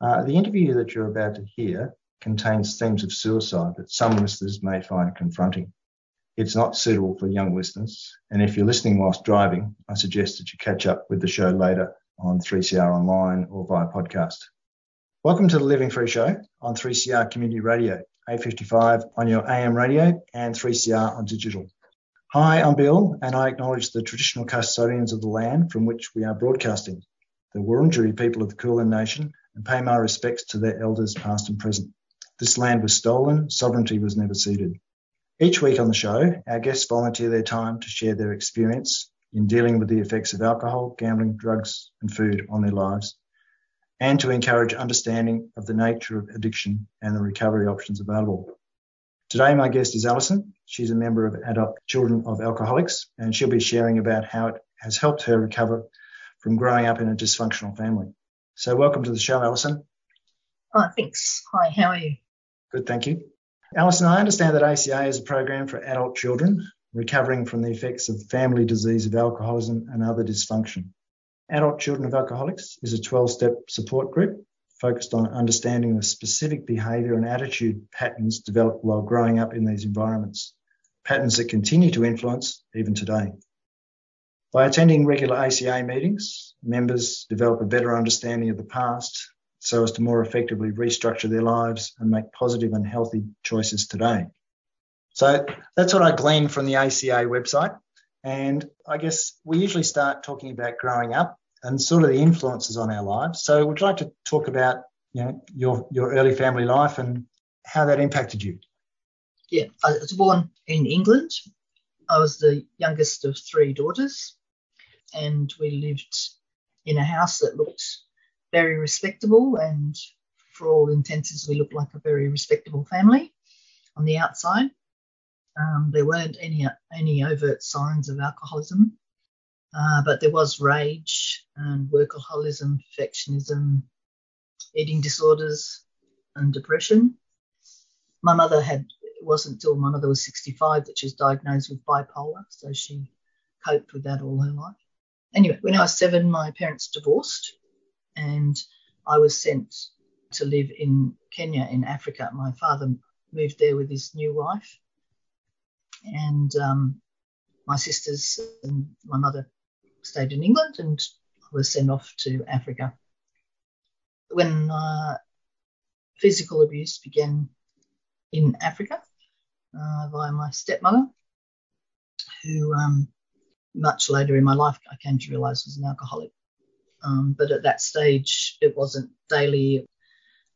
The interview that you're about to hear contains themes of suicide that some listeners may find confronting. It's not suitable for young listeners, and if you're listening whilst driving, I suggest that you catch up with the show later on 3CR Online or via podcast. Welcome to the Living Free Show on 3CR Community Radio, 855 on your AM radio and 3CR on digital. Hi, I'm Bill, and I acknowledge the traditional custodians of the land from which we are broadcasting, the Wurundjeri people of the Kulin Nation, and pay my respects to their elders past and present. This land was stolen, sovereignty was never ceded. Each week on the show, our guests volunteer their time to share their experience in dealing with the effects of alcohol, gambling, drugs and food on their lives, and to encourage understanding of the nature of addiction and the recovery options available. Today, my guest is Alison. She's a member of Adult Children of Alcoholics, and she'll be sharing about how it has helped her recover from growing up in a dysfunctional family. So welcome to the show, Alison. Oh, thanks. Hi, how are you? Good, thank you. Alison, I understand that ACA is a program for adult children recovering from the effects of family disease of alcoholism and other dysfunction. Adult Children of Alcoholics is a 12-step support group focused on understanding the specific behaviour and attitude patterns developed while growing up in these environments, patterns that continue to influence even today. By attending regular ACA meetings, members develop a better understanding of the past so as to more effectively restructure their lives and make positive and healthy choices today. So that's what I gleaned from the ACA website. And I guess we usually start talking about growing up and sort of the influences on our lives. So would you like to talk about, you know, your early family life and how that impacted you? Yeah, I was born in England. I was the youngest of three daughters, and we lived in a house that looked very respectable, and for all intents we looked like a very respectable family on the outside. There weren't any overt signs of alcoholism, but there was rage and workaholism, perfectionism, eating disorders and depression. My mother had It wasn't until my mother was 65 that she was diagnosed with bipolar, so she coped with that all her life. Anyway, when I was 7, my parents divorced, and I was sent to live in Kenya in Africa. My father moved there with his new wife, and my sisters and my mother stayed in England, and I was sent off to Africa. When physical abuse began in Africa, via my stepmother, who much later in my life I came to realise was an alcoholic. But at that stage it wasn't daily,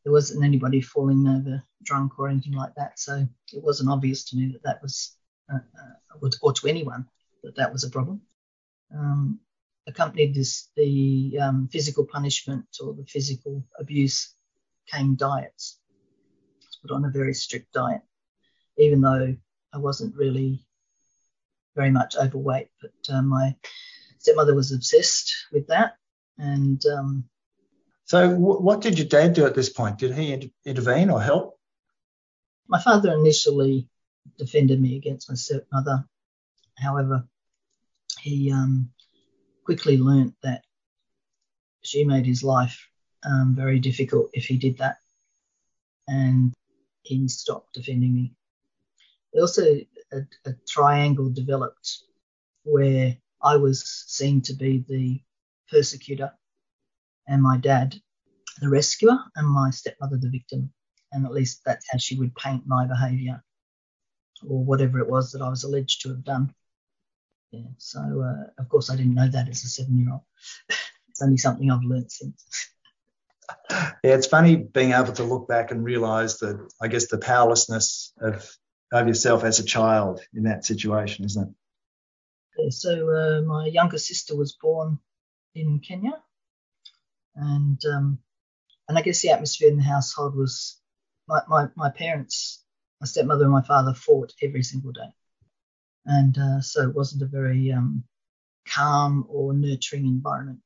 there wasn't anybody falling over drunk or anything like that, so it wasn't obvious to me that was, or to anyone, that was a problem. Accompanied this, the physical punishment or the physical abuse came diets. Put on a very strict diet, even though I wasn't really very much overweight, but my stepmother was obsessed with that. And so what did your dad do at this point? Did he intervene or help? My father initially defended me against my stepmother. However, he quickly learnt that she made his life very difficult if he did that, and he stopped defending me. Also, a triangle developed where I was seen to be the persecutor, and my dad the rescuer, and my stepmother the victim. And at least that's how she would paint my behaviour or whatever it was that I was alleged to have done. Yeah. So, of course, I didn't know that as a 7-year-old. It's only something I've learnt since. Yeah, it's funny being able to look back and realise that, I guess, the powerlessness of yourself as a child in that situation, isn't it? Yeah, so my younger sister was born in Kenya, and And I guess the atmosphere in the household was my parents, my stepmother and my father fought every single day. And so it wasn't a very calm or nurturing environment.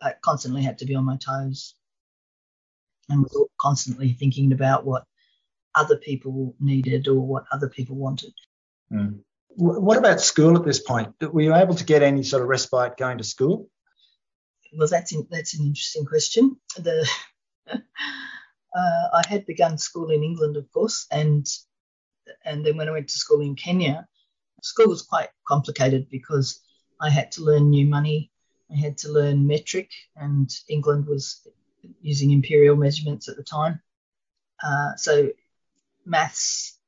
I constantly had to be on my toes and was constantly thinking about what other people needed or what other people wanted. Mm. What about school at this point? Were you able to get any sort of respite going to school? Well, that's an interesting question. I had begun school in England, of course, and then when I went to school in Kenya, school was quite complicated because I had to learn new money. I had to learn metric, and England was using imperial measurements at the time. So maths,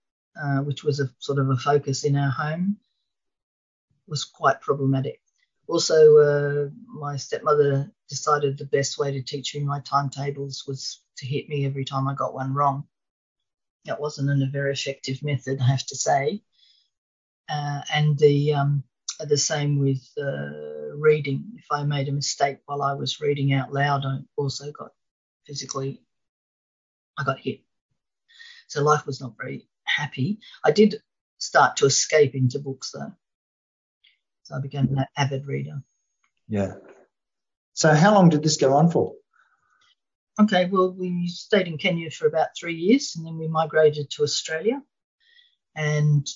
which was a sort of a focus in our home, was quite problematic. Also, my stepmother decided the best way to teach me my timetables was to hit me every time I got one wrong. That wasn't a very effective method, I have to say. And the same with reading. If I made a mistake while I was reading out loud, I also got I got hit. So life was not very happy. I did start to escape into books, though. So I became an avid reader. Yeah. So how long did this go on for? Okay, well, we stayed in Kenya for about 3 years, and then we migrated to Australia. And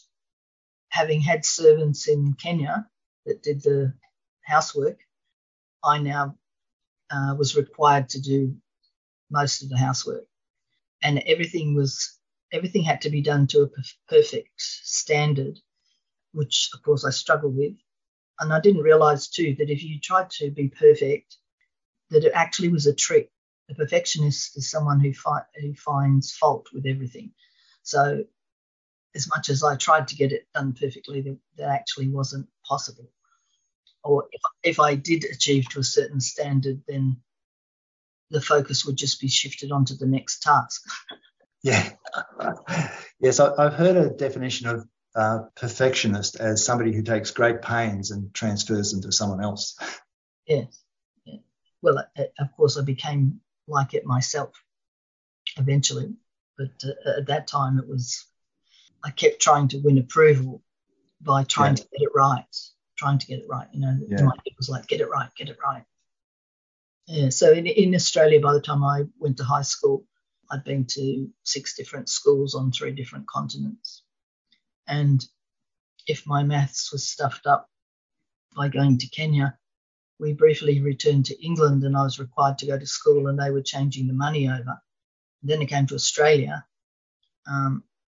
having had servants in Kenya that did the housework, I now was required to do most of the housework. And everything had to be done to a perfect standard, which, of course, I struggled with. And I didn't realise, too, that if you tried to be perfect, that it actually was a trick. A perfectionist is someone who finds fault with everything. So as much as I tried to get it done perfectly, that actually wasn't possible. Or if I did achieve to a certain standard, then the focus would just be shifted onto the next task. Yeah. Yes, I've heard a definition of perfectionist as somebody who takes great pains and transfers them to someone else. Yes. Yeah. Well, of course, I became like it myself eventually. But at that time, I kept trying to win approval by trying to get it right, You know, it was like, get it right. Yeah. So in Australia, by the time I went to high school, I'd been to 6 different schools on 3 different continents. And if my maths was stuffed up by going to Kenya, we briefly returned to England and I was required to go to school and they were changing the money over. And then I came to Australia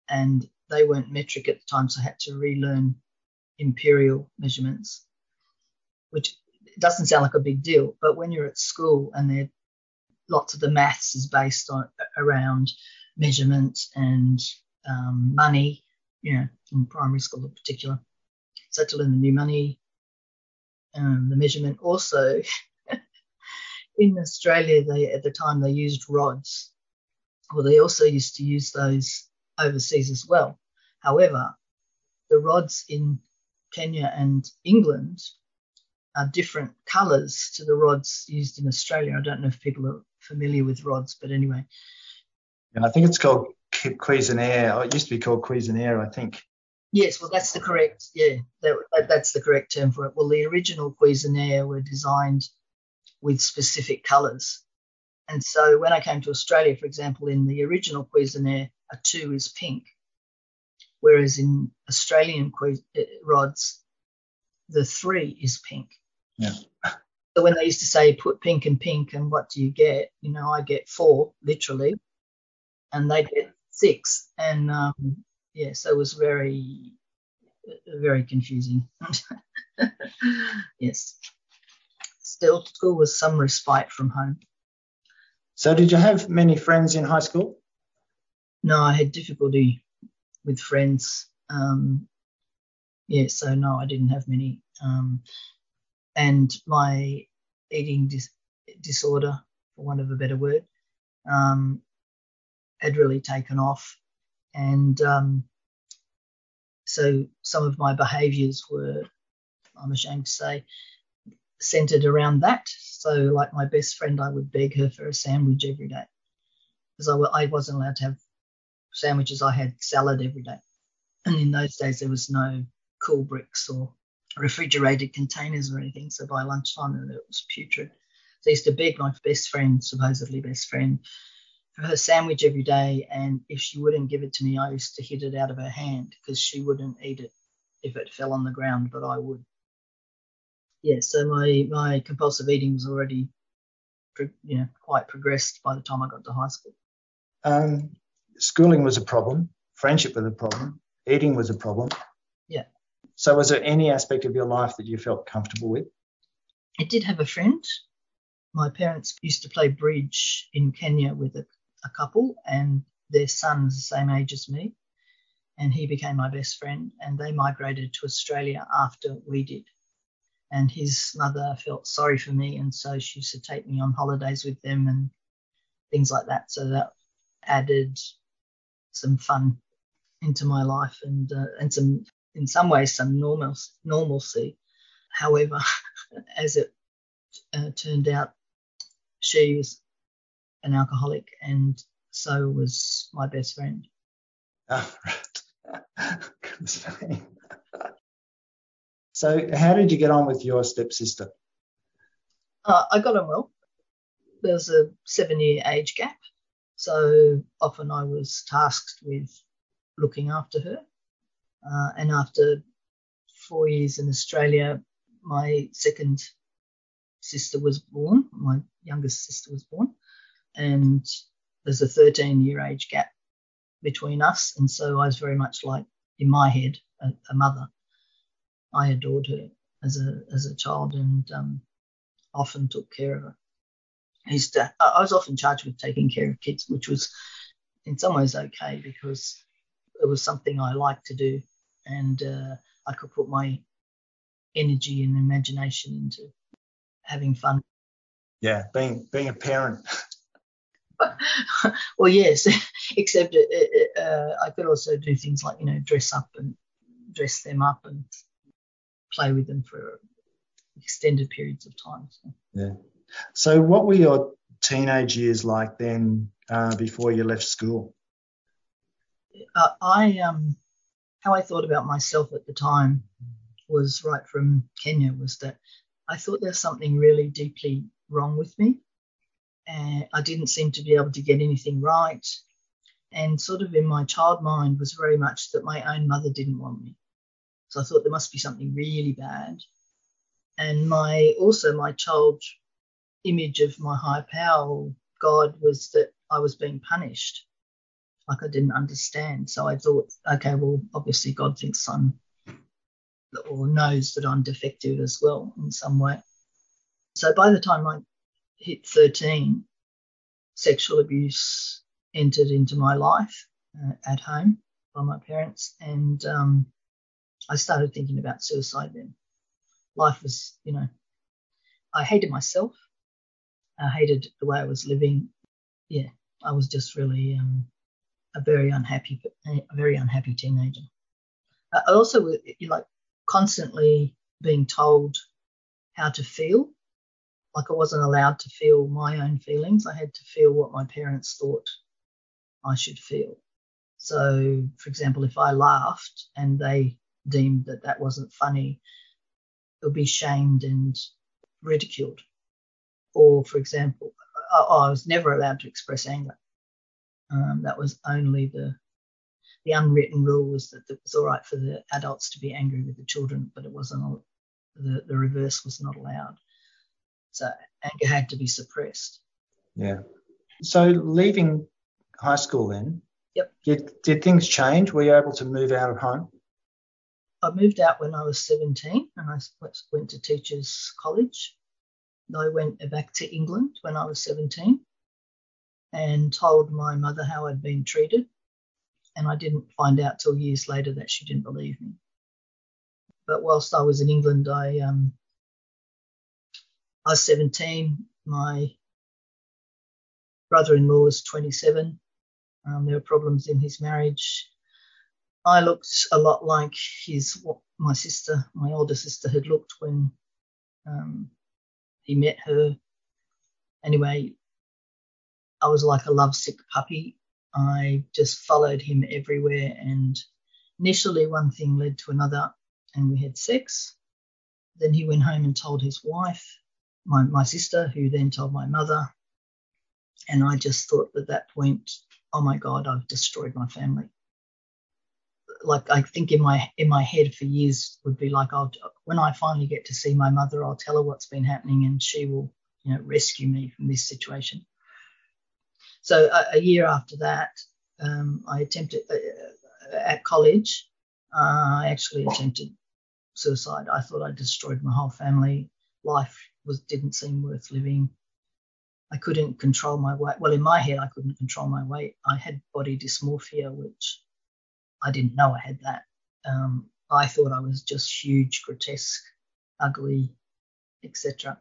and they weren't metric at the time, so I had to relearn imperial measurements, which doesn't sound like a big deal, but when you're at school and lots of the maths is based around measurement and money, you know, in primary school in particular. So to learn the new money, the measurement. Also, in Australia, at the time they used rods. Well, they also used to use those overseas as well. However, the rods in Kenya and England are different colours to the rods used in Australia. I don't know if people are familiar with rods, but anyway. And I think it's called Cuisenaire. Oh, it used to be called Cuisenaire, I think. Yes, well, that's the correct. Yeah, that's the correct term for it. Well, the original Cuisenaire were designed with specific colours, and so when I came to Australia, for example, in the original Cuisenaire, a 2 is pink, whereas in Australian rods, the 3 is pink. Yeah. So when they used to say put pink and pink and what do you get? You know, I get 4 literally, and they get 6. And so it was very, very confusing. Yes. Still, school was some respite from home. So did you have many friends in high school? No, I had difficulty with friends. So no, I didn't have many. And my eating disorder, for want of a better word, had really taken off. And so some of my behaviours were, I'm ashamed to say, centered around that. So like my best friend, I would beg her for a sandwich every day because I wasn't allowed to have sandwiches. I had salad every day. And in those days, there was no cool bricks or refrigerated containers or anything. So by lunchtime, it was putrid. So I used to beg my best friend, supposedly best friend, for her sandwich every day. And if she wouldn't give it to me, I used to hit it out of her hand because she wouldn't eat it if it fell on the ground, but I would. Yeah, so my compulsive eating was already, quite progressed by the time I got to high school. Schooling was a problem. Friendship was a problem. Eating was a problem. Yeah. So was there any aspect of your life that you felt comfortable with? I did have a friend. My parents used to play bridge in Kenya with a couple, and their son was the same age as me, and he became my best friend, and they migrated to Australia after we did. And his mother felt sorry for me, and so she used to take me on holidays with them and things like that. So that added some fun into my life and some, in some ways, some normalcy. However, as it turned out, she was an alcoholic, and so was my best friend. Oh, right. Goodness me. So how did you get on with your stepsister? I got on well. There was a 7-year age gap, so often I was tasked with looking after her. And after 4 years in Australia, my second sister was born, my youngest sister was born, and there's a 13-year age gap between us, and so I was very much like, in my head, a mother. I adored her as a child and often took care of her. I was often charged with taking care of kids, which was in some ways okay because it was something I liked to do, and I could put my energy and imagination into having fun. Yeah, being a parent. Well, yes, except I could also do things like, dress them up and play with them for extended periods of time. So. Yeah. So what were your teenage years like then before you left school? How I thought about myself at the time was right from Kenya, was that I thought there's something really deeply wrong with me, and I didn't seem to be able to get anything right, and sort of in my child mind was very much that my own mother didn't want me. So I thought there must be something really bad. And my child image of my higher power, God, was that I was being punished, like I didn't understand. So I thought, okay, well, obviously God thinks knows that I'm defective as well in some way. So by the time I hit 13, sexual abuse entered into my life at home by my parents, and I started thinking about suicide then. Life was, I hated myself. I hated the way I was living. Yeah, I was just really a very unhappy teenager. I also, constantly being told how to feel. Like I wasn't allowed to feel my own feelings. I had to feel what my parents thought I should feel. So, for example, if I laughed and they deemed that wasn't funny, it would be shamed and ridiculed. Or, for example, I was never allowed to express anger. That was only the unwritten rule, was that it was all right for the adults to be angry with the children, but it wasn't, the reverse was not allowed. So anger had to be suppressed. Yeah. So leaving high school then, yep. Did things change? Were you able to move out of home? I moved out when I was 17 and I went to teachers' college. I went back to England when I was 17 and told my mother how I'd been treated, and I didn't find out till years later that she didn't believe me. But whilst I was in England, I was 17. My brother-in-law was 27. There were problems in his marriage. I looked a lot like what my older sister had looked when he met her. Anyway, I was like a lovesick puppy. I just followed him everywhere, and initially one thing led to another, and we had sex. Then he went home and told his wife, my sister, who then told my mother, and I just thought at that point, oh my God, I've destroyed my family. Like, I think in my head for years would be like, when I finally get to see my mother, I'll tell her what's been happening and she will, you know, rescue me from this situation. So a year after that, I attempted at college. I actually attempted suicide. I thought I destroyed my whole family. Life didn't seem worth living. I couldn't control my weight. Well, in my head, I couldn't control my weight. I had body dysmorphia, which I didn't know I had that. I thought I was just huge, grotesque, ugly, etc.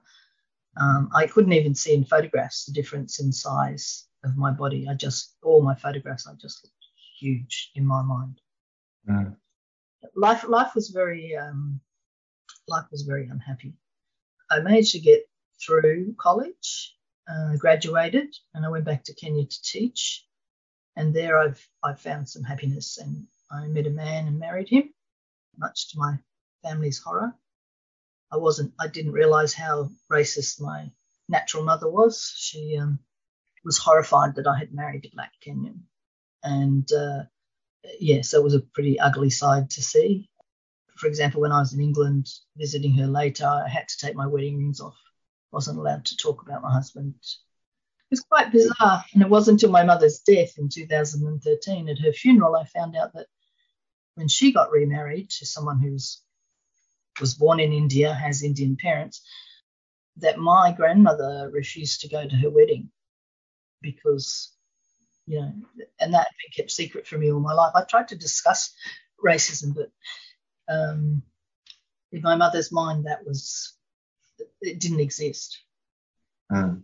I couldn't even see in photographs the difference in size of my body. All my photographs, I just looked huge in my mind. Mm. Life was very unhappy. I managed to get through college. Graduated, and I went back to Kenya to teach, and there I found some happiness, and I met a man and married him, much to my family's horror. I didn't realise how racist my natural mother was. She was horrified that I had married a black Kenyan, and so it was a pretty ugly side to see. For example, when I was in England visiting her later, I had to take my wedding rings off. Wasn't allowed to talk about my husband. It was quite bizarre, and it wasn't until my mother's death in 2013 at her funeral I found out that when she got remarried to someone who was born in India, has Indian parents, that my grandmother refused to go to her wedding because, you know, and that had been kept secret from me all my life. I tried to discuss racism, but in my mother's mind it didn't exist. Yeah,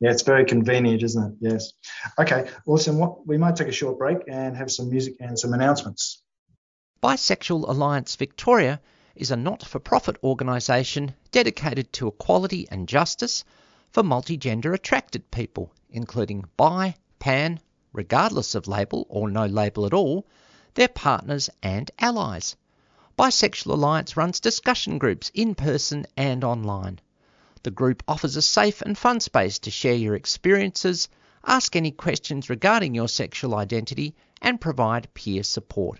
it's very convenient, isn't it? Yes. Okay, awesome. Well, we might take a short break and have some music and some announcements. Bisexual Alliance Victoria is a not-for-profit organisation dedicated to equality and justice for multigender attracted people, including bi, pan, regardless of label or no label at all, their partners and allies. Bisexual Alliance runs discussion groups in person and online. The group offers a safe and fun space to share your experiences, ask any questions regarding your sexual identity, and provide peer support.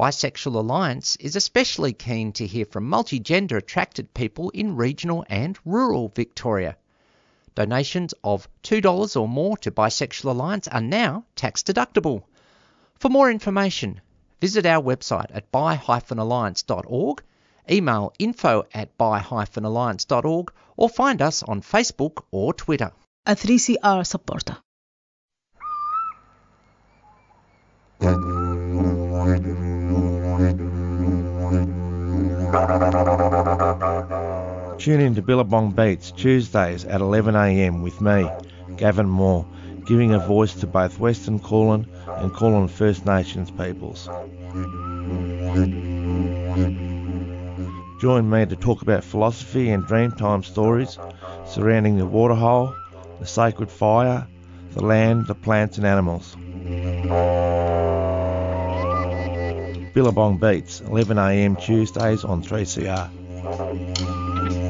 Bisexual Alliance is especially keen to hear from multigender attracted people in regional and rural Victoria. Donations of $2 or more to Bisexual Alliance are now tax deductible. For more information, visit our website at bi-alliance.org, email info@bi-alliance.org, or find us on Facebook or Twitter. A 3CR supporter. Tune in to Billabong Beats Tuesdays at 11 a.m. with me, Gavin Moore, giving a voice to both Western Kulin and Kulin First Nations peoples. Join me to talk about philosophy and dreamtime stories surrounding the waterhole, the sacred fire, the land, the plants and animals. Billabong Beats, 11 a.m. Tuesdays on 3CR.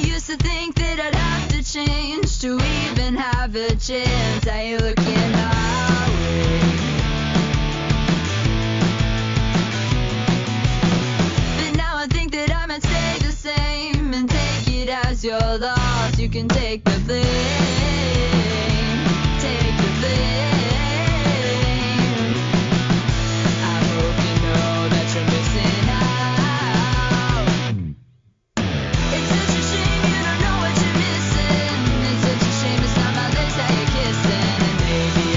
used to think that I'd have to change to even have a chance. I look in my way. As your loss, you can take the blame. Take the blame. I hope you know that you're missing out. It's such a shame you don't know what you're missing. It's such a shame it's not my lips that you're kissing. And maybe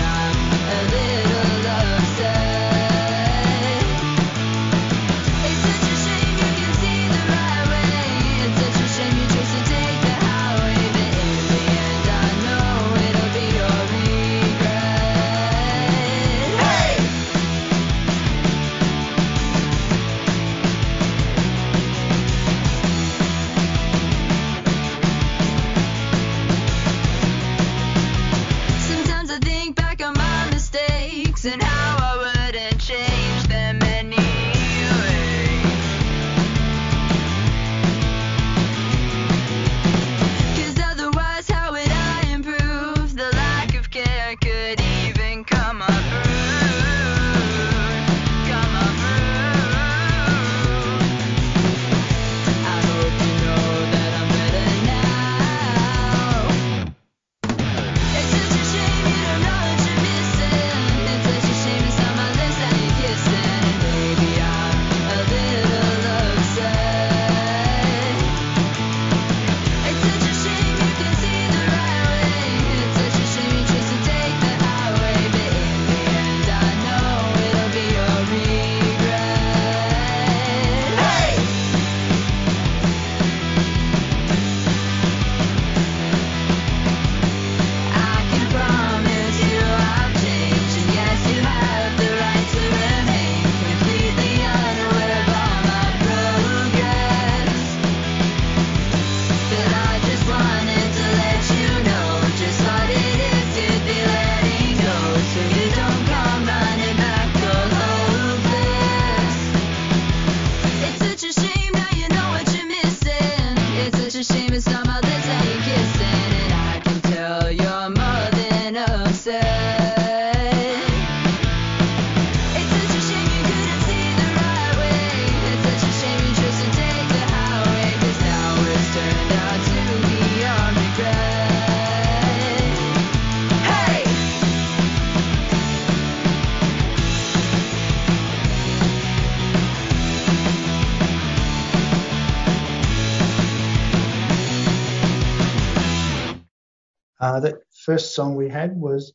That first song we had was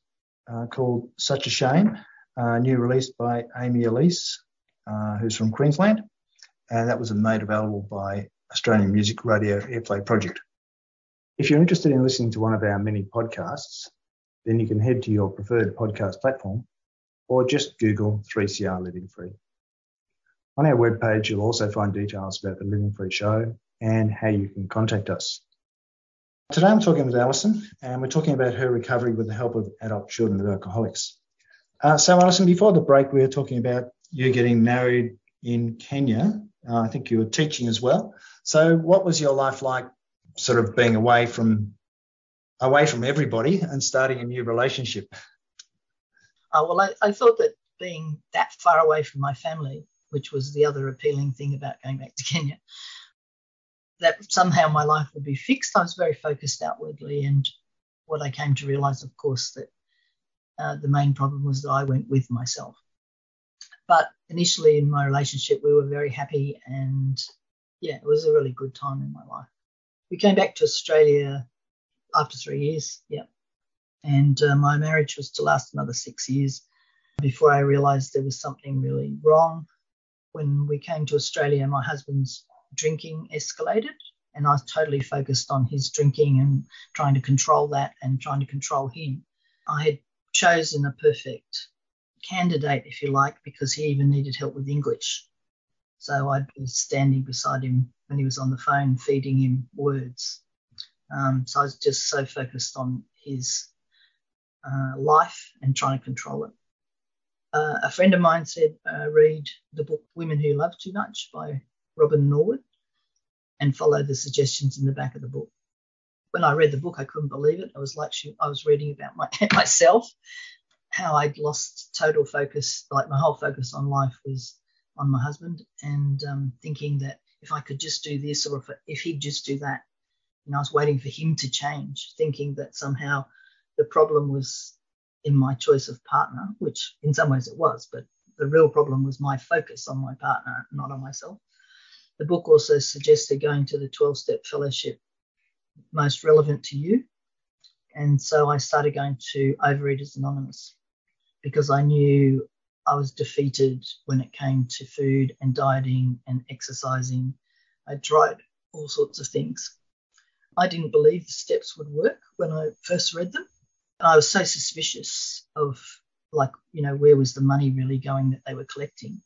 called Such a Shame, new release by Amy Elise, who's from Queensland, and that was made available by Australian Music Radio Airplay Project. If you're interested in listening to one of our many podcasts, then you can head to your preferred podcast platform or just Google 3CR Living Free. On our webpage, you'll also find details about the Living Free show and how you can contact us. Today I'm talking with Alison, and we're talking about her recovery with the help of Adult Children of Alcoholics. So Alison, before the break, we were talking about you getting married in Kenya. I think you were teaching as well. So what was your life like, sort of being away from everybody and starting a new relationship? Well, I thought that being that far away from my family, which was the other appealing thing about going back to Kenya, that somehow my life would be fixed. I was very focused outwardly, and what I came to realise, of course, that the main problem was that I went with myself. But initially in my relationship, we were very happy, and, yeah, it was a really good time in my life. We came back to Australia after 3 years, yeah, and my marriage was to last another 6 years before I realised there was something really wrong. When we came to Australia, my husband's drinking escalated, and I was totally focused on his drinking and trying to control that and trying to control him. I had chosen a perfect candidate, if you like, because he even needed help with English. So I'd be standing beside him when he was on the phone feeding him words. So I was just so focused on his life and trying to control it. A friend of mine said, read the book Women Who Love Too Much by Robin Norwood and follow the suggestions in the back of the book. When I read the book, I couldn't believe it. It was like I was reading about myself, how I'd lost total focus, like my whole focus on life was on my husband, and thinking that if I could just do this or if he'd just do that. And I was waiting for him to change, thinking that somehow the problem was in my choice of partner, which in some ways it was, but the real problem was my focus on my partner, not on myself. The book also suggested going to the 12-step fellowship most relevant to you. And so I started going to Overeaters Anonymous because I knew I was defeated when it came to food and dieting and exercising. I tried all sorts of things. I didn't believe the steps would work when I first read them. I was so suspicious of, like, you know, where was the money really going that they were collecting.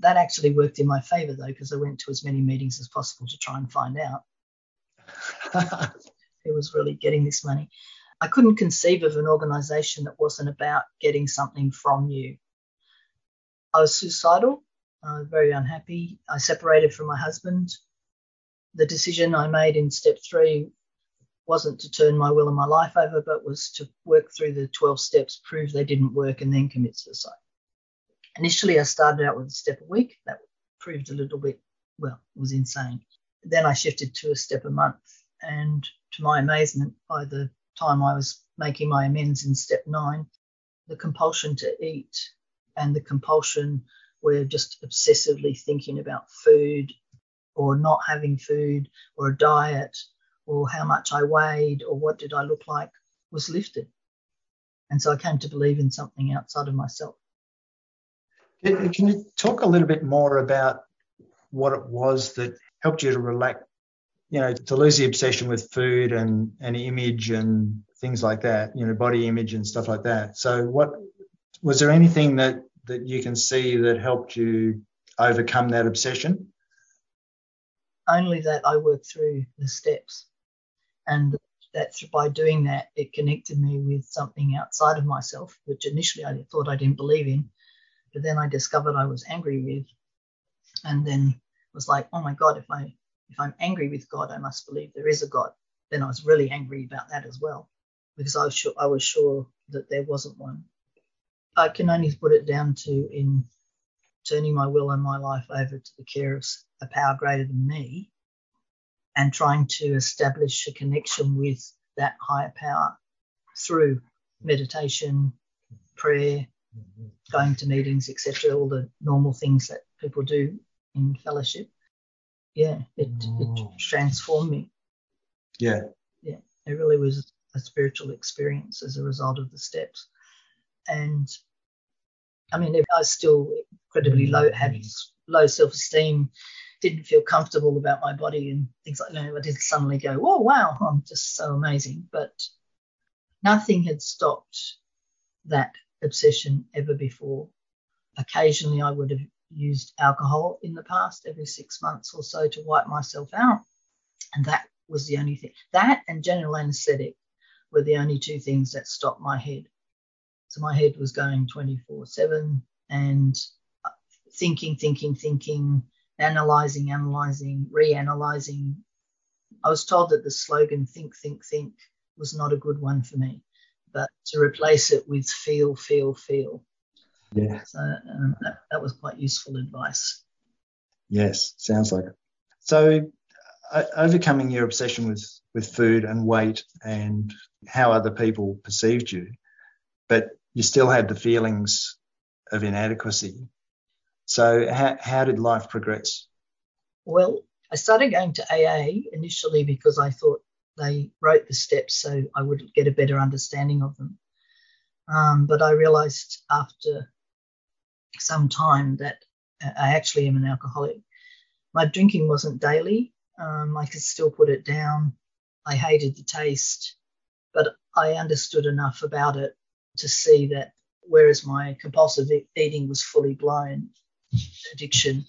That actually worked in my favour, though, because I went to as many meetings as possible to try and find out who was really getting this money. I couldn't conceive of an organisation that wasn't about getting something from you. I was suicidal, very unhappy. I separated from my husband. The decision I made in step 3 wasn't to turn my will and my life over, but was to work through the 12 steps, prove they didn't work, and then commit suicide. Initially, I started out with a step a week. That proved a little bit, well, it was insane. Then I shifted to a step a month. And to my amazement, by the time I was making my amends in step 9, the compulsion to eat and the compulsion where just obsessively thinking about food or not having food or a diet or how much I weighed or what did I look like was lifted. And so I came to believe in something outside of myself. Can you talk a little bit more about what it was that helped you to relax, you know, to lose the obsession with food and image and things like that, you know, body image and stuff like that. So what was there anything that you can see that helped you overcome that obsession? Only that I worked through the steps, and that by doing that, it connected me with something outside of myself, which initially I thought I didn't believe in. But then I discovered I was angry with, and then was like, oh, my God, if I'm angry with God, I must believe there is a God. Then I was really angry about that as well, because I was sure that there wasn't one. I can only put it down to in turning my will and my life over to the care of a power greater than me and trying to establish a connection with that higher power through meditation, prayer, going to meetings, etc., all the normal things that people do in fellowship. Yeah, it transformed me. Yeah. Yeah, it really was a spiritual experience as a result of the steps. And I mean, I was still incredibly low, had low self-esteem, didn't feel comfortable about my body and things like that. You know, I did suddenly go, oh, wow, I'm just so amazing. But nothing had stopped that obsession ever before. Occasionally I would have used alcohol in the past every 6 months or so to wipe myself out. And that was the only thing. That and general anaesthetic were the only two things that stopped my head. So my head was going 24/7 and thinking, analysing, reanalyzing. I was told that the slogan think was not a good one for me, but to replace it with feel. Yeah. So that was quite useful advice. Yes, sounds like it. So overcoming your obsession with food and weight and how other people perceived you, but you still had the feelings of inadequacy. So how did life progress? Well, I started going to AA initially because I thought they wrote the steps so I would get a better understanding of them. But I realised after some time that I actually am an alcoholic. My drinking wasn't daily. I could still put it down. I hated the taste, but I understood enough about it to see that whereas my compulsive eating was fully blown addiction,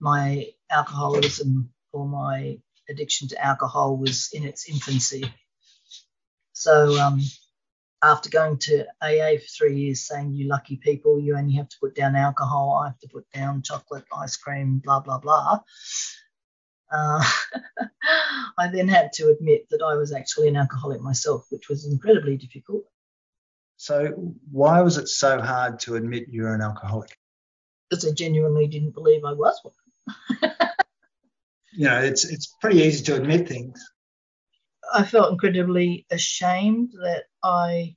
my alcoholism or my addiction to alcohol was in its infancy. So after going to AA for 3 years saying, you lucky people, you only have to put down alcohol, I have to put down chocolate, ice cream, blah, blah, blah, I then had to admit that I was actually an alcoholic myself, which was incredibly difficult. So why was it so hard to admit you're an alcoholic? Because I genuinely didn't believe I was one. You know, it's pretty easy to admit things. I felt incredibly ashamed that I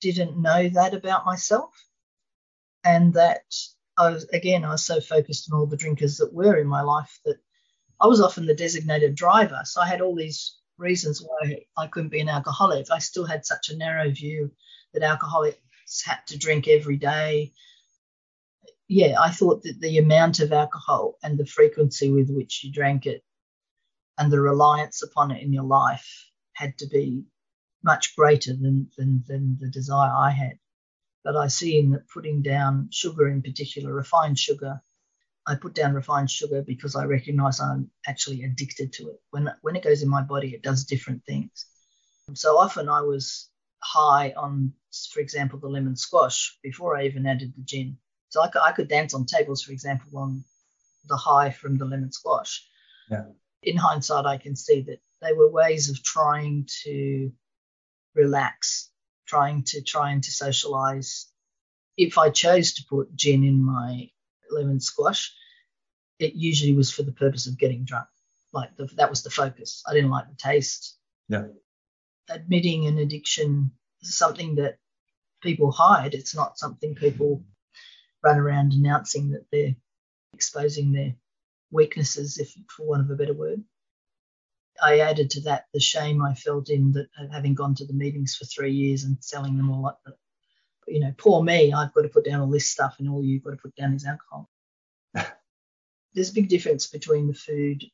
didn't know that about myself, and that I was so focused on all the drinkers that were in my life that I was often the designated driver. So I had all these reasons why I couldn't be an alcoholic. I still had such a narrow view that alcoholics had to drink every day. Yeah, I thought that the amount of alcohol and the frequency with which you drank it and the reliance upon it in your life had to be much greater than the desire I had. But I see in that putting down sugar in particular, refined sugar, I put down refined sugar because I recognise I'm actually addicted to it. When it goes in my body, it does different things. So often I was high on, for example, the lemon squash before I even added the gin. So I could dance on tables, for example, on the high from the lemon squash. Yeah. In hindsight, I can see that they were ways of trying to relax, trying to socialise. If I chose to put gin in my lemon squash, it usually was for the purpose of getting drunk. Like that was the focus. I didn't like the taste. Yeah. Admitting an addiction is something that people hide. It's not something people run around announcing, that they're exposing their weaknesses, if for want of a better word. I added to that the shame I felt in that having gone to the meetings for 3 years and selling them all up. You know, poor me, I've got to put down all this stuff and all you've got to put down is alcohol. There's a big difference between the food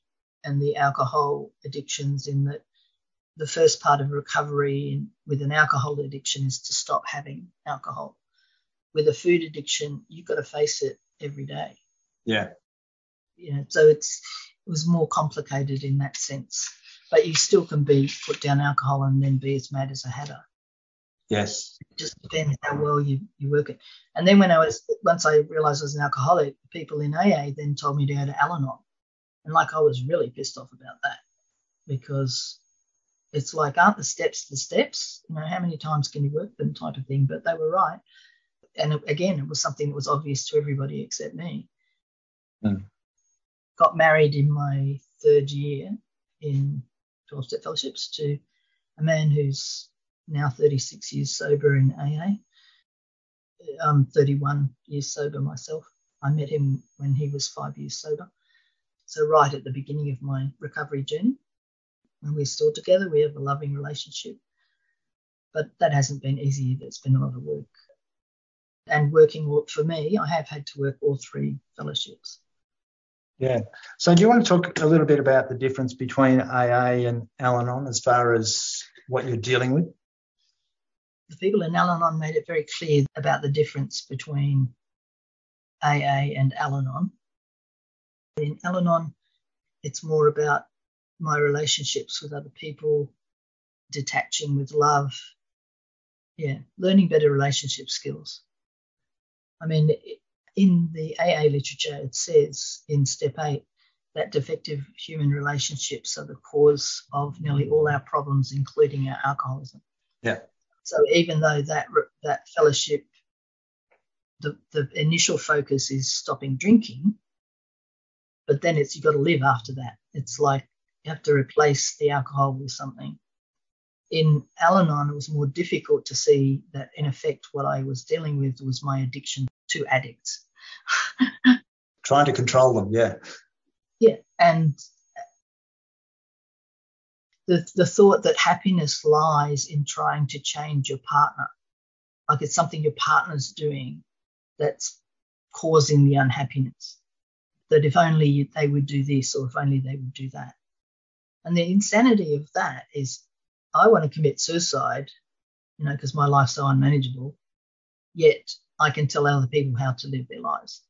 and the alcohol addictions in that the first part of recovery with an alcohol addiction is to stop having alcohol. With a food addiction, you've got to face it every day. Yeah. You know, so it was more complicated in that sense. But you still can be put down alcohol and then be as mad as a hatter. Yes. It just depends how well you work it. And then once I realised I was an alcoholic, people in AA then told me to go to Al-Anon. And like I was really pissed off about that, because it's like, aren't the steps? You know, how many times can you work them type of thing? But they were right. And again, it was something that was obvious to everybody except me. Mm. Got married in my third year in 12-step fellowships to a man who's now 36 years sober in AA. I'm 31 years sober myself. I met him when he was 5 years sober, so right at the beginning of my recovery journey. and we're still together. We have a loving relationship. But that hasn't been easy. It's been a lot of work. And working for me, I have had to work all three fellowships. Yeah. So do you want to talk a little bit about the difference between AA and Al-Anon as far as what you're dealing with? The people in Al-Anon made it very clear about the difference between AA and Al-Anon. In Al-Anon, it's more about my relationships with other people, detaching with love, learning better relationship skills. I mean, in the AA literature, it says in Step 8 that defective human relationships are the cause of nearly all our problems, including our alcoholism. Yeah. So even though that fellowship, the initial focus is stopping drinking, but then you've got to live after that. It's like you have to replace the alcohol with something. In Al-Anon, it was more difficult to see that, in effect, what I was dealing with was my addiction to addicts. Trying to control them, yeah. Yeah, and the thought that happiness lies in trying to change your partner, like it's something your partner's doing that's causing the unhappiness, that if only they would do this or if only they would do that. And the insanity of that is, I want to commit suicide, because my life's so unmanageable, yet I can tell other people how to live their lives.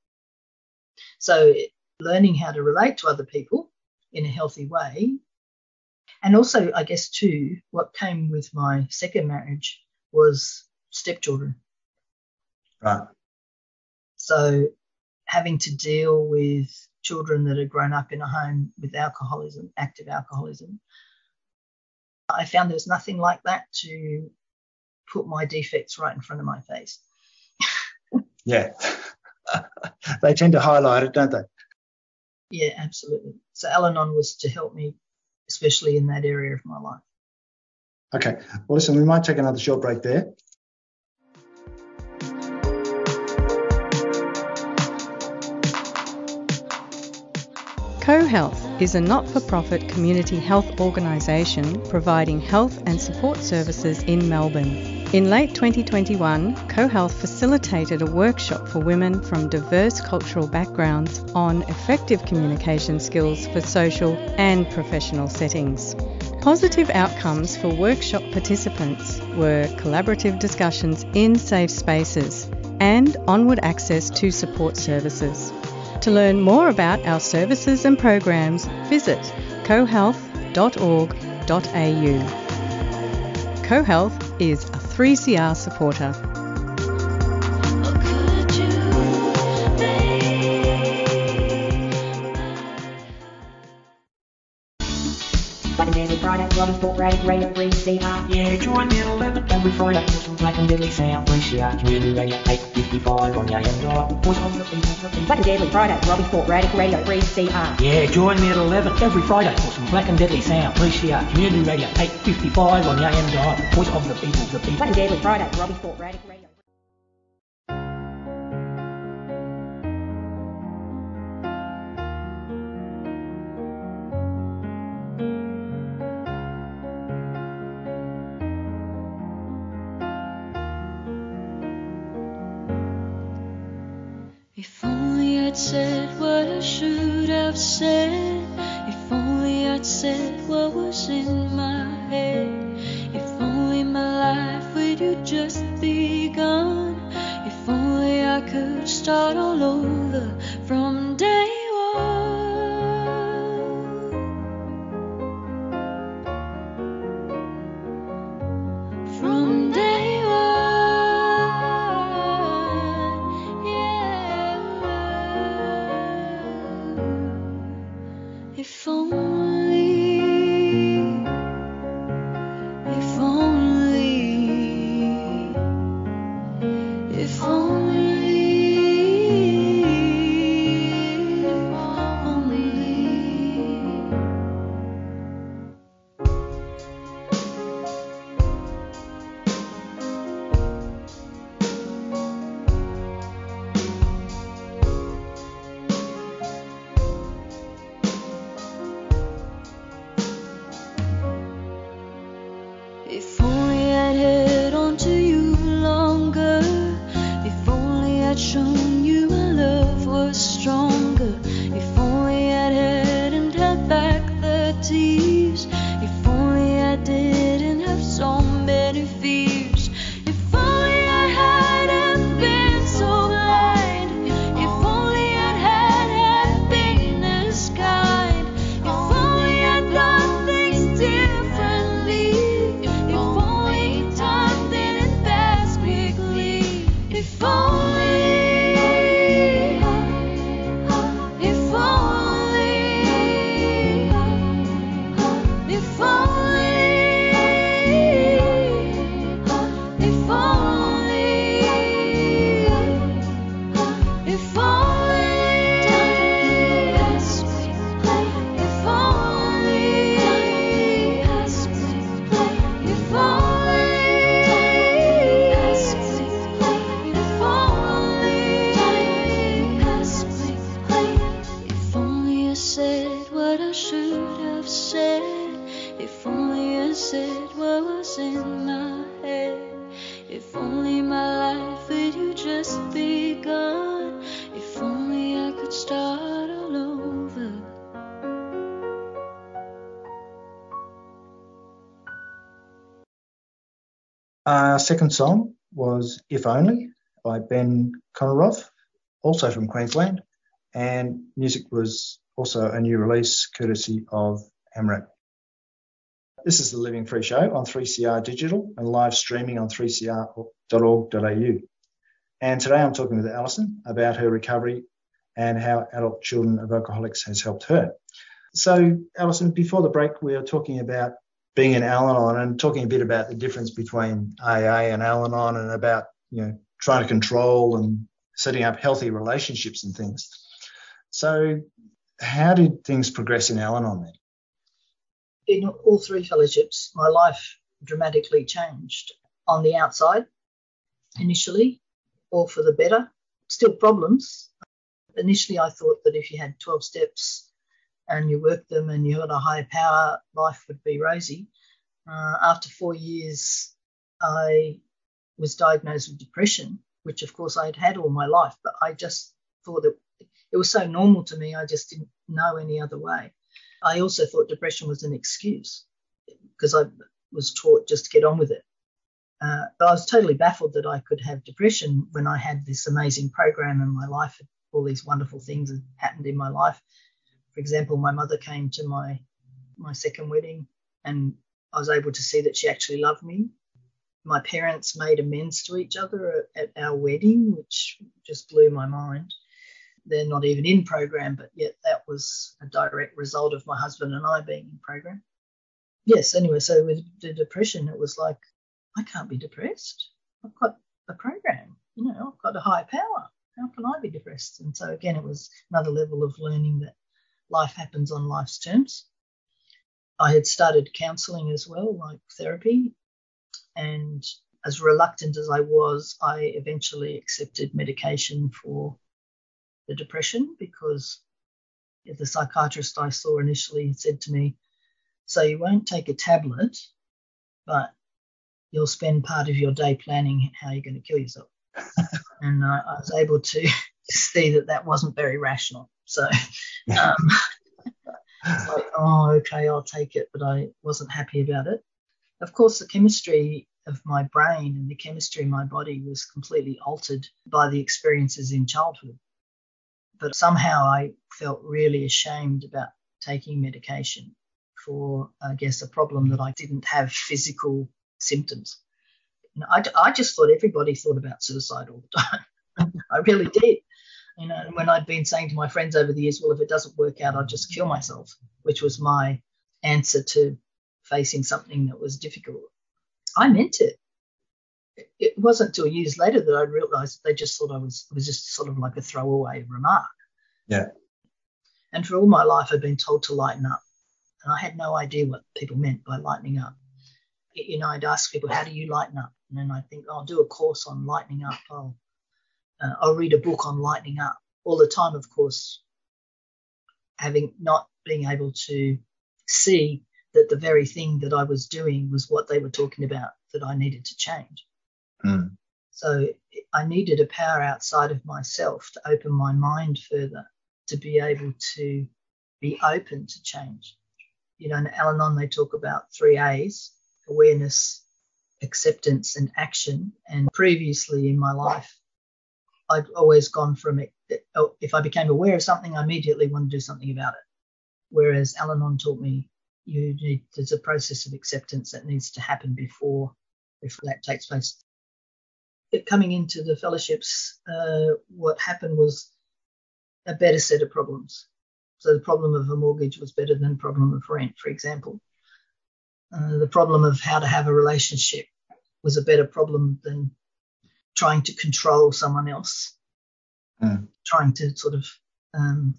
So learning how to relate to other people in a healthy way. And also, I guess, too, what came with my second marriage was stepchildren. Right. So having to deal with children that had grown up in a home with alcoholism, active alcoholism, I found there's nothing like that to put my defects right in front of my face. Yeah. They tend to highlight it, don't they? Yeah, absolutely. So Al-Anon was to help me, especially in that area of my life. Okay. Well, listen, we might take another short break there. CoHealth is a not-for-profit community health organisation providing health and support services in Melbourne. In late 2021, CoHealth facilitated a workshop for women from diverse cultural backgrounds on effective communication skills for social and professional settings. Positive outcomes for workshop participants were collaborative discussions in safe spaces and onward access to support services. To learn more about our services and programs, visit cohealth.org.au. CoHealth is a 3CR supporter. Radio 3CR. Yeah, join me at 11 every Friday from Black and Deadly Sound. 3CR Community Radio 855 on the AM dial. Black and Deadly Friday, Robbie Ford, Radio 3CR. Yeah, join me at 11 every Friday from Black and Deadly Sound. 3CR Community Radio 855 on the AM dial. Voice of the people, the people. Black and Deadly Friday, Robbie Ford, Radio. Said what I should have said. If only I'd said what was in my head. If only my life with you just begun. If only I could start all over from day one. From day if only Second song was If Only by Ben Conneroff, also from Queensland, and music was also a new release courtesy of AMRAP. This is the Living Free Show on 3CR Digital and live streaming on 3cr.org.au. And today I'm talking with Alison about her recovery and how Adult Children of Alcoholics has helped her. So, Alison, before the break, we were talking about being an Al-Anon and talking a bit about the difference between AA and Al-Anon and about, you know, trying to control and setting up healthy relationships and things. So how did things progress in Al-Anon then? In all three fellowships, my life dramatically changed on the outside initially, all for the better, still problems. Initially, I thought that if you had 12 steps and you worked them and you had a higher power, life would be rosy. After 4 years, I was diagnosed with depression, which, of course, I had had all my life, but I just thought that it was so normal to me, I just didn't know any other way. I also thought depression was an excuse because I was taught just to get on with it. But I was totally baffled that I could have depression when I had this amazing program in my life. All these wonderful things had happened in my life. For example, my mother came to my second wedding and I was able to see that she actually loved me. My parents made amends to each other at our wedding, which just blew my mind. They're not even in program, but yet that was a direct result of my husband and I being in program. Yes, anyway, so with the depression, it was like, I can't be depressed. I've got a program, you know, I've got a higher power. How can I be depressed? And so, again, it was another level of learning that life happens on life's terms. I had started counselling as well, like therapy. And as reluctant as I was, I eventually accepted medication for the depression because the psychiatrist I saw initially said to me, so you won't take a tablet, but you'll spend part of your day planning how you're going to kill yourself. And I was able to see that that wasn't very rational. So it's like, oh, okay, I'll take it, but I wasn't happy about it. Of course, the chemistry of my brain and the chemistry of my body was completely altered by the experiences in childhood. But somehow I felt really ashamed about taking medication for, I guess, a problem that I didn't have physical symptoms. You know, I just thought everybody thought about suicide all the time. I really did. You know, and when I'd been saying to my friends over the years, well, if it doesn't work out, I'll just kill myself, which was my answer to facing something that was difficult. I meant it. It wasn't till years later that I realised they just thought it was just sort of like a throwaway remark. Yeah. And for all my life, I'd been told to lighten up. And I had no idea what people meant by lightening up. You know, I'd ask people, how do you lighten up? And then I'd think, I'll do a course on lightening up. I'll read a book on lightening up. All the time, of course, not being able to see that the very thing that I was doing was what they were talking about that I needed to change. Mm. So I needed a power outside of myself to open my mind further, to be able to be open to change. You know, in Al-Anon they talk about 3 A's, awareness, acceptance and action. And previously in my life, I'd always gone from it. If I became aware of something, I immediately wanted to do something about it. Whereas Al-Anon taught me there's a process of acceptance that needs to happen before that takes place. Coming into the fellowships, what happened was a better set of problems. So the problem of a mortgage was better than the problem of rent, for example. The problem of how to have a relationship was a better problem than trying to control someone else, trying to sort of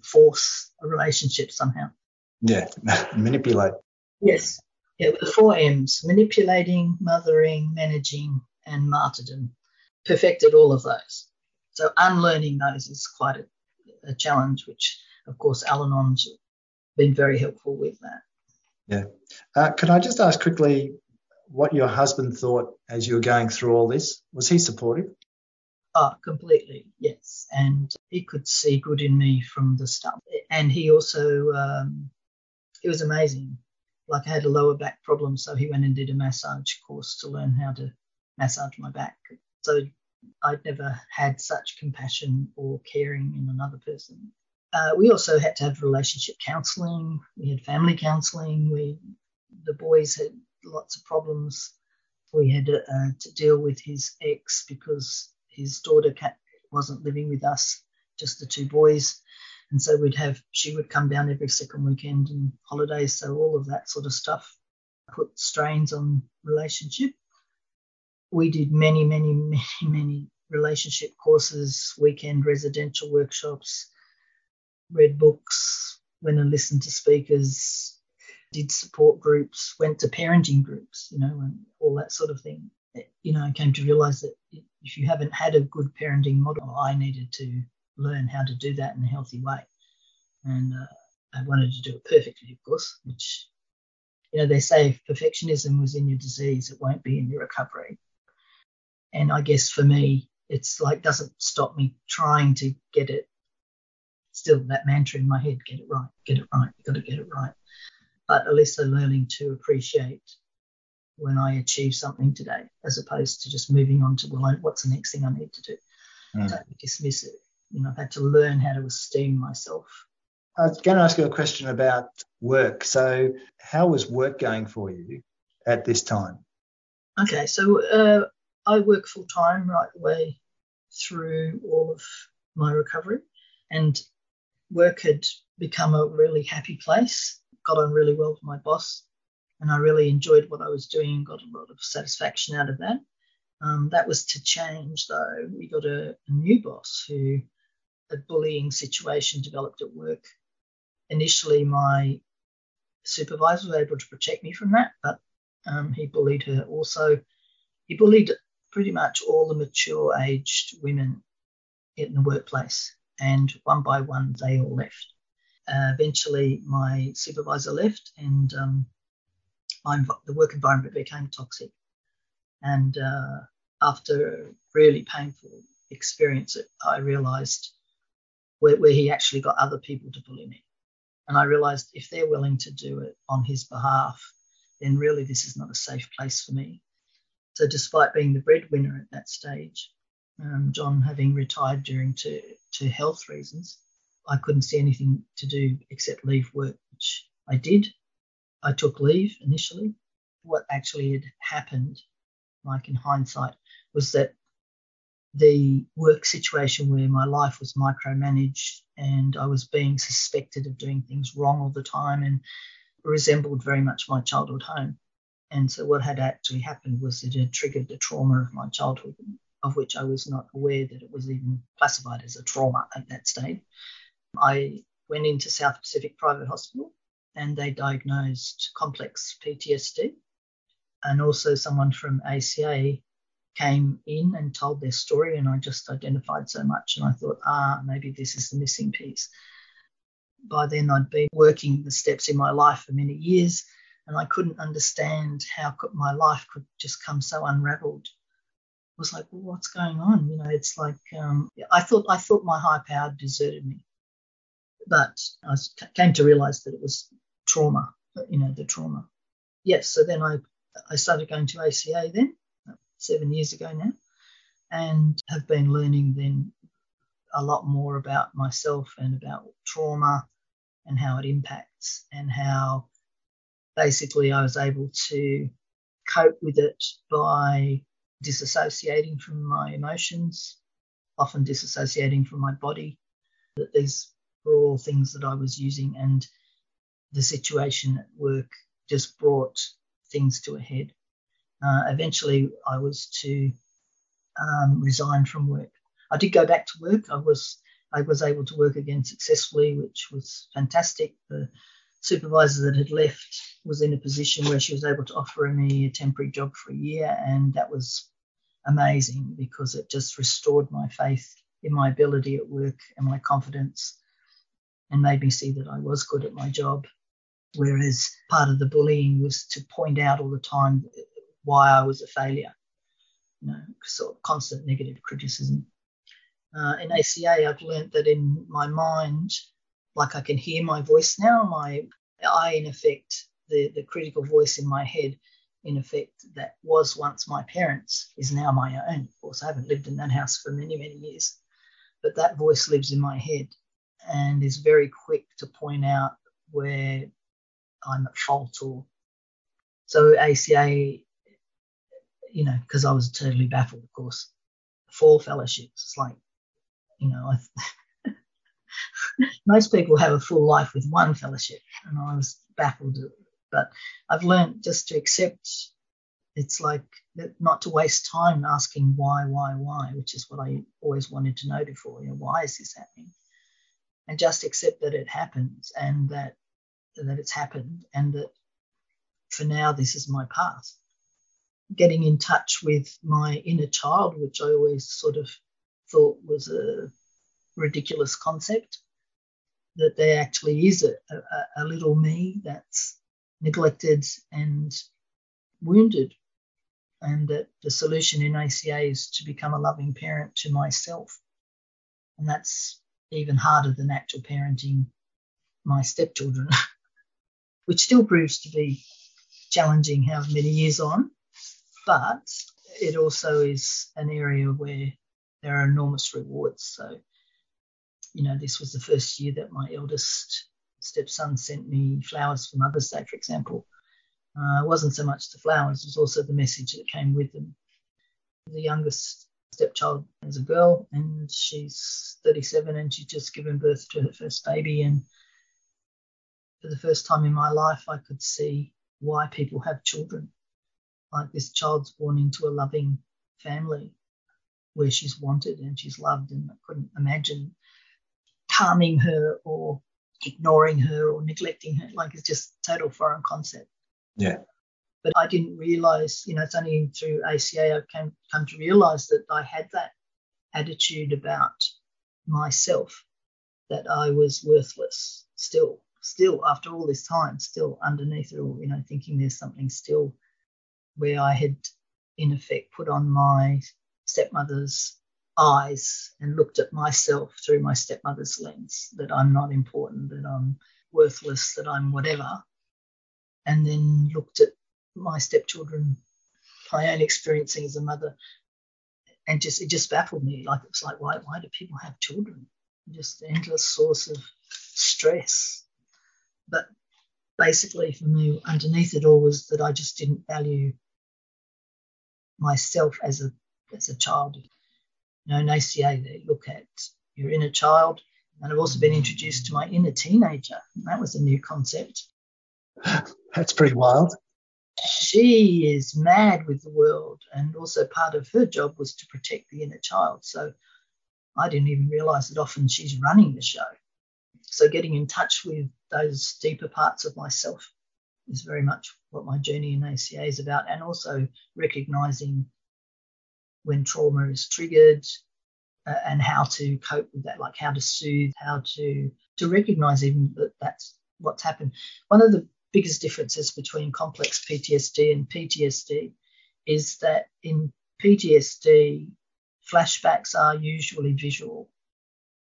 force a relationship somehow. Yeah, manipulate. Yes. Yeah, the 4 M's, manipulating, mothering, managing and martyrdom. Perfected all of those. So unlearning those is quite a challenge, which, of course, Al-Anon's been very helpful with that. Yeah. Could I just ask quickly what your husband thought as you were going through all this? Was he supportive? Oh, completely, yes. And he could see good in me from the start. And he also, it was amazing. Like I had a lower back problem, so he went and did a massage course to learn how to massage my back. So I'd never had such compassion or caring in another person. We also had to have relationship counselling. We had family counselling. The boys had lots of problems. We had to deal with his ex because his daughter wasn't living with us, just the two boys. And so she would come down every second weekend and holidays. So all of that sort of stuff put strains on relationship. We did many, many, many, many relationship courses, weekend residential workshops, read books, went and listened to speakers, did support groups, went to parenting groups, and all that sort of thing. I came to realise that if you haven't had a good parenting model, I needed to learn how to do that in a healthy way. And I wanted to do it perfectly, of course, which, they say if perfectionism was in your disease, it won't be in your recovery. And I guess for me, it's like doesn't stop me trying to get it. Still, that mantra in my head, get it right, you've got to get it right. But at least I'm learning to appreciate when I achieve something today, as opposed to just moving on to, what's the next thing I need to do? Mm. Don't dismiss it. I've had to learn how to esteem myself. I was going to ask you a question about work. So how was work going for you at this time? Okay, so I work full-time right the way through all of my recovery, and work had become a really happy place. Got on really well with my boss, and I really enjoyed what I was doing and got a lot of satisfaction out of that. That was to change, though. We got a new boss who a bullying situation developed at work. Initially, my supervisor was able to protect me from that, but he bullied her also. He bullied pretty much all the mature-aged women in the workplace, and one by one, they all left. Eventually, my supervisor left, and the work environment became toxic. And after a really painful experience, I realised where he actually got other people to bully me. And I realised if they're willing to do it on his behalf, then really this is not a safe place for me. So despite being the breadwinner at that stage, John having retired due to health reasons, I couldn't see anything to do except leave work, which I did. I took leave initially. What actually had happened, like in hindsight, was that the work situation where my life was micromanaged and I was being suspected of doing things wrong all the time and resembled very much my childhood home. And so what had actually happened was it had triggered the trauma of my childhood, of which I was not aware that it was even classified as a trauma at that stage. I went into South Pacific Private Hospital and they diagnosed complex PTSD. And also someone from ACA came in and told their story, and I just identified so much, and I thought, maybe this is the missing piece. By then I'd been working the steps in my life for many years, and I couldn't understand how my life could just come so unravelled. I was like, what's going on? It's like I thought my high power deserted me, but I came to realise that it was trauma, the trauma. Yes, so then I started going to ACA then, 7 years ago now, and have been learning then a lot more about myself and about trauma and how it impacts and how basically I was able to cope with it by disassociating from my emotions, often disassociating from my body, that these were all things that I was using, and the situation at work just brought things to a head. Eventually, I was to resign from work. I did go back to work. I was able to work again successfully, which was fantastic. The supervisor that had left was in a position where she was able to offer me a temporary job for a year, and that was amazing because it just restored my faith in my ability at work and my confidence, and made me see that I was good at my job. Whereas part of the bullying was to point out all the time why I was a failure, sort of constant negative criticism. In ACA, I've learnt that in my mind, like I can hear my voice now, I, in effect, the critical voice in my head in effect, that was once my parents is now my own. Of course, I haven't lived in that house for many, many years, but that voice lives in my head and is very quick to point out where I'm at fault. Or so ACA, you know, because I was totally baffled, of course. 4 fellowships, it's like, you know, most people have a full life with 1 fellowship, and I was baffled. But I've learned just to accept, it's like not to waste time asking why, which is what I always wanted to know before, you know, why is this happening? And just accept that it happens and that it's happened, and that for now this is my path. Getting in touch with my inner child, which I always sort of thought was a ridiculous concept, that there actually is a little me that's neglected and wounded, and that the solution in ACA is to become a loving parent to myself. And that's even harder than actual parenting my stepchildren, which still proves to be challenging how many years on. But it also is an area where there are enormous rewards. So, you know, this was the first year that my eldest stepson sent me flowers for Mother's Day, for example. It wasn't so much the flowers, it was also the message that came with them. The youngest stepchild is a girl, and she's 37, and she's just given birth to her first baby. And for the first time in my life, I could see why people have children. Like, this child's born into a loving family where she's wanted and she's loved, and I couldn't imagine harming her or ignoring her or neglecting her. Like, it's just a total foreign concept. Yeah. But I didn't realise, you know, it's only through ACA I've come to realise that I had that attitude about myself, that I was worthless still after all this time, still underneath it all, you know, thinking there's something still where I had, in effect, put on my stepmother's eyes and looked at myself through my stepmother's lens, that I'm not important, that I'm worthless, that I'm whatever, and then looked at my stepchildren, my own experiencing as a mother, and it just baffled me. Like, it was like, why do people have children? Just an endless source of stress. But basically, for me, underneath it all was that I just didn't value myself as a child. You know, in ACA, they look at your inner child, and I've also been introduced to my inner teenager. And that was a new concept. That's pretty wild. She is mad with the world, and also part of her job was to protect the inner child. So I didn't even realise that often she's running the show. So getting in touch with those deeper parts of myself is very much what my journey in ACA is about, and also recognising when trauma is triggered and how to cope with that, like how to soothe, how to recognise even that that's what's happened. One of the biggest differences between complex PTSD and PTSD is that in PTSD, flashbacks are usually visual.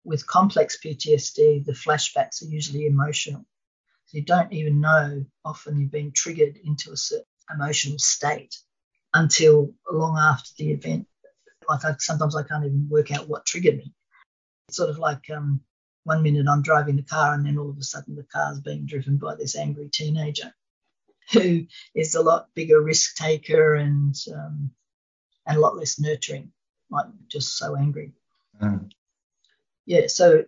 With complex PTSD, the flashbacks are usually emotional. So you don't even know often you've been triggered into a certain emotional state until long after the event. Like, sometimes I can't even work out what triggered me. It's sort of like 1 minute I'm driving the car, and then all of a sudden the car's being driven by this angry teenager who is a lot bigger risk taker and a lot less nurturing, like just so angry. Mm. Yeah, so it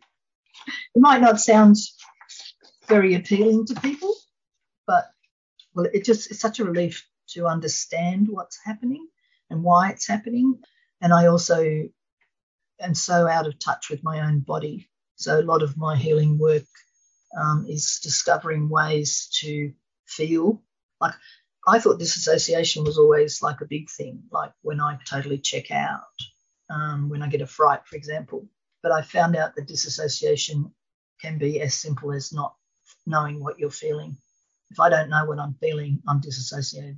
might not sound very appealing to people, but, well, it's such a relief to understand what's happening and why it's happening. And I also am so out of touch with my own body. So a lot of my healing work is discovering ways to feel. Like, I thought disassociation was always like a big thing, like when I totally check out, when I get a fright, for example. But I found out that disassociation can be as simple as not knowing what you're feeling. If I don't know what I'm feeling, I'm disassociated.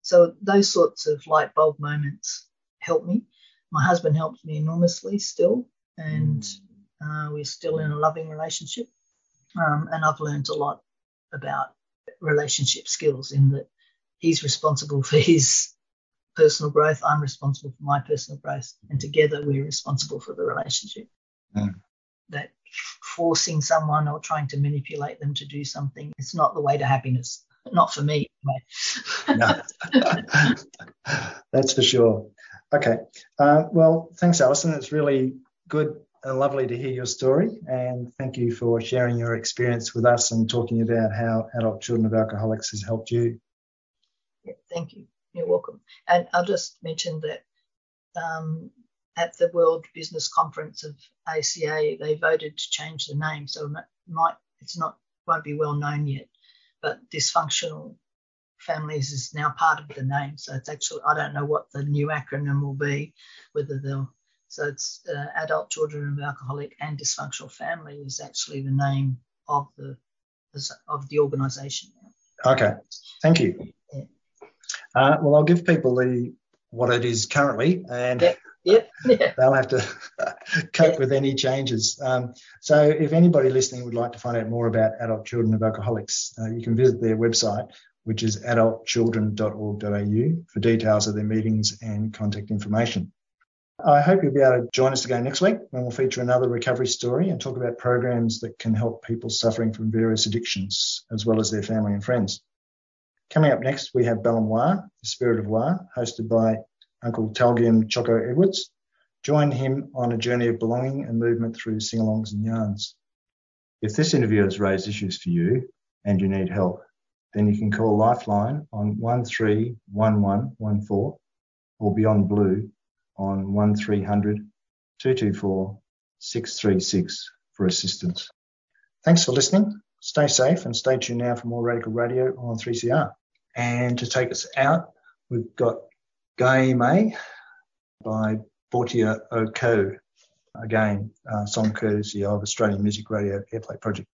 So those sorts of light bulb moments help me. My husband helps me enormously still, and we're still in a loving relationship. And I've learned a lot about relationship skills, in that He's responsible for his personal growth. I'm responsible for my personal growth. And together we're responsible for the relationship. Mm. That forcing someone or trying to manipulate them to do something, it's not the way to happiness. Not for me. Anyway. No. That's for sure. Okay. Well, thanks, Alison. It's really good and lovely to hear your story, and thank you for sharing your experience with us and talking about how Adult Children of Alcoholics has helped you. Yeah, thank you. You're welcome. And I'll just mention that at the World Business Conference of ACA, they voted to change the name, so it won't be well known yet. But dysfunctional families is now part of the name, so it's actually, I don't know what the new acronym will be, so it's Adult Children of Alcoholic and Dysfunctional Family is actually the name of the organisation. Okay, thank you. Yeah. Well, I'll give people what it is currently, and yeah. They'll have to cope with any changes. So if anybody listening would like to find out more about Adult Children of Alcoholics, you can visit their website, which is adultchildren.org.au, for details of their meetings and contact information. I hope you'll be able to join us again next week when we'll feature another recovery story and talk about programs that can help people suffering from various addictions, as well as their family and friends. Coming up next, we have Balam Wah, the Spirit of Wah, hosted by Uncle Talgium Choco Edwards. Join him on a journey of belonging and movement through sing-alongs and yarns. If this interview has raised issues for you and you need help, then you can call Lifeline on 131114 or Beyond Blue on 1300 224 636 for assistance. Thanks for listening. Stay safe and stay tuned now for more Radical Radio on 3CR. And to take us out, we've got Gai May by Bortia Oko, again, song courtesy of Australian Music Radio Airplay Project.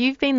You've been